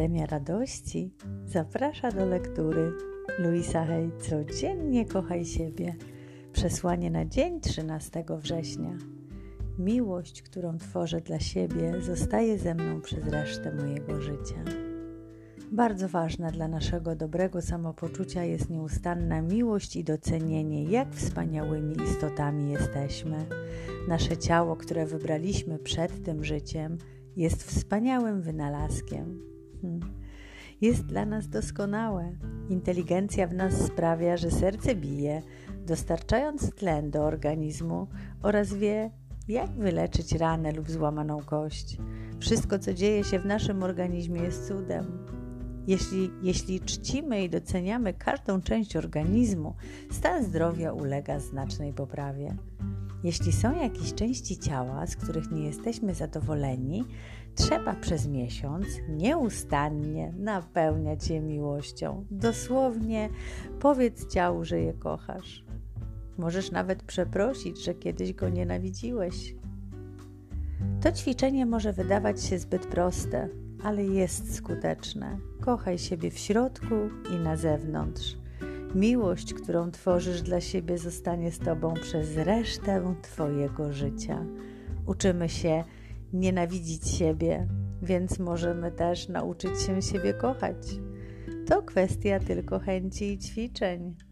Akademia Radości zaprasza do lektury Louise Hay Codziennie kochaj siebie. Przesłanie na dzień 13 września. Miłość, którą tworzę dla siebie, zostaje ze mną przez resztę mojego życia. Bardzo ważna dla naszego dobrego samopoczucia jest nieustanna miłość i docenienie, jak wspaniałymi istotami jesteśmy. Nasze ciało, które wybraliśmy przed tym życiem, jest wspaniałym wynalazkiem. Jest dla nas doskonałe. Inteligencja w nas sprawia, że serce bije, dostarczając tlen do organizmu oraz wie, jak wyleczyć ranę lub złamaną kość. Wszystko, co dzieje się w naszym organizmie, jest cudem. Jeśli czcimy i doceniamy każdą część organizmu, stan zdrowia ulega znacznej poprawie. Jeśli są jakieś części ciała, z których nie jesteśmy zadowoleni, trzeba przez miesiąc nieustannie napełniać je miłością. Dosłownie powiedz ciału, że je kochasz. Możesz nawet przeprosić, że kiedyś go nienawidziłeś. To ćwiczenie może wydawać się zbyt proste, ale jest skuteczne. Kochaj siebie w środku i na zewnątrz. Miłość, którą tworzysz dla siebie, zostanie z Tobą przez resztę Twojego życia. Uczymy się nienawidzić siebie, więc możemy też nauczyć się siebie kochać. To kwestia tylko chęci i ćwiczeń.